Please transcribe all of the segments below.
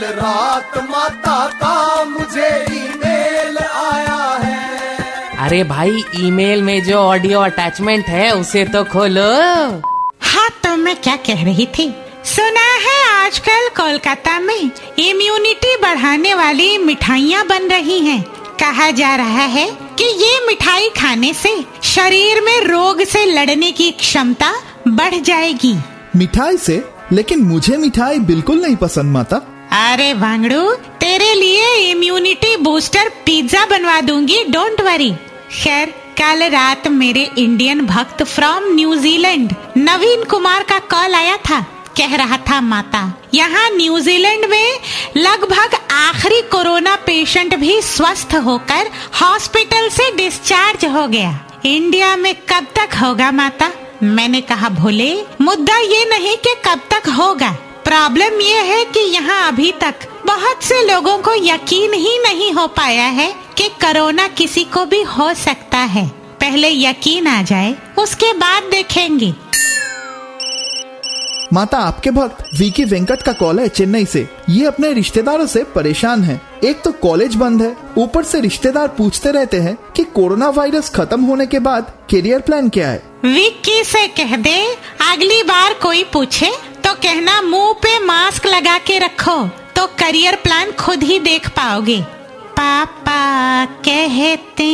कल रात माता का मुझे ईमेल आया है। अरे भाई ईमेल में जो ऑडियो अटैचमेंट है उसे तो खोलो। हाँ तो मैं क्या कह रही थी, सुना है आजकल कोलकाता में इम्यूनिटी बढ़ाने वाली मिठाइयाँ बन रही हैं। कहा जा रहा है कि ये मिठाई खाने से शरीर में रोग से लड़ने की क्षमता बढ़ जाएगी। मिठाई से? लेकिन मुझे मिठाई बिल्कुल नहीं पसंद माता। अरे वांगड़ू, तेरे लिए इम्यूनिटी बूस्टर पिज्जा बनवा दूंगी, डोंट वरी। खैर, कल रात मेरे इंडियन भक्त फ्रॉम न्यूजीलैंड नवीन कुमार का कॉल आया था। कह रहा था माता, यहाँ न्यूजीलैंड में लगभग आखिरी कोरोना पेशेंट भी स्वस्थ होकर हॉस्पिटल से डिस्चार्ज हो गया। इंडिया में कब तक होगा माता? मैंने कहा भोले, मुद्दा ये नहीं कि कब तक होगा, प्रॉब्लम ये है कि यहाँ अभी तक बहुत से लोगों को यकीन ही नहीं हो पाया है कि कोरोना किसी को भी हो सकता है। पहले यकीन आ जाए, उसके बाद देखेंगे। माता, आपके भक्त विक्की वेंकट का कॉल है चेन्नई से। ये अपने रिश्तेदारों से परेशान हैं। एक तो कॉलेज बंद है, ऊपर से रिश्तेदार पूछते रहते हैं कि कोरोना वायरस खत्म होने के बाद करियर प्लान क्या है। विक्की से कह दे अगली बार कोई पूछे तो कहना मुंह पे मास्क लगा के रखो, तो करियर प्लान खुद ही देख पाओगे। पापा कहते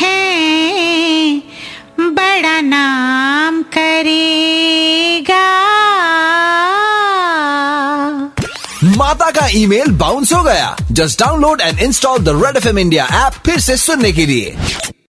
हैं बड़ा नाम करेगा। माता का ईमेल बाउंस हो गया। Just download and install the Red FM India app फिर से सुनने के लिए।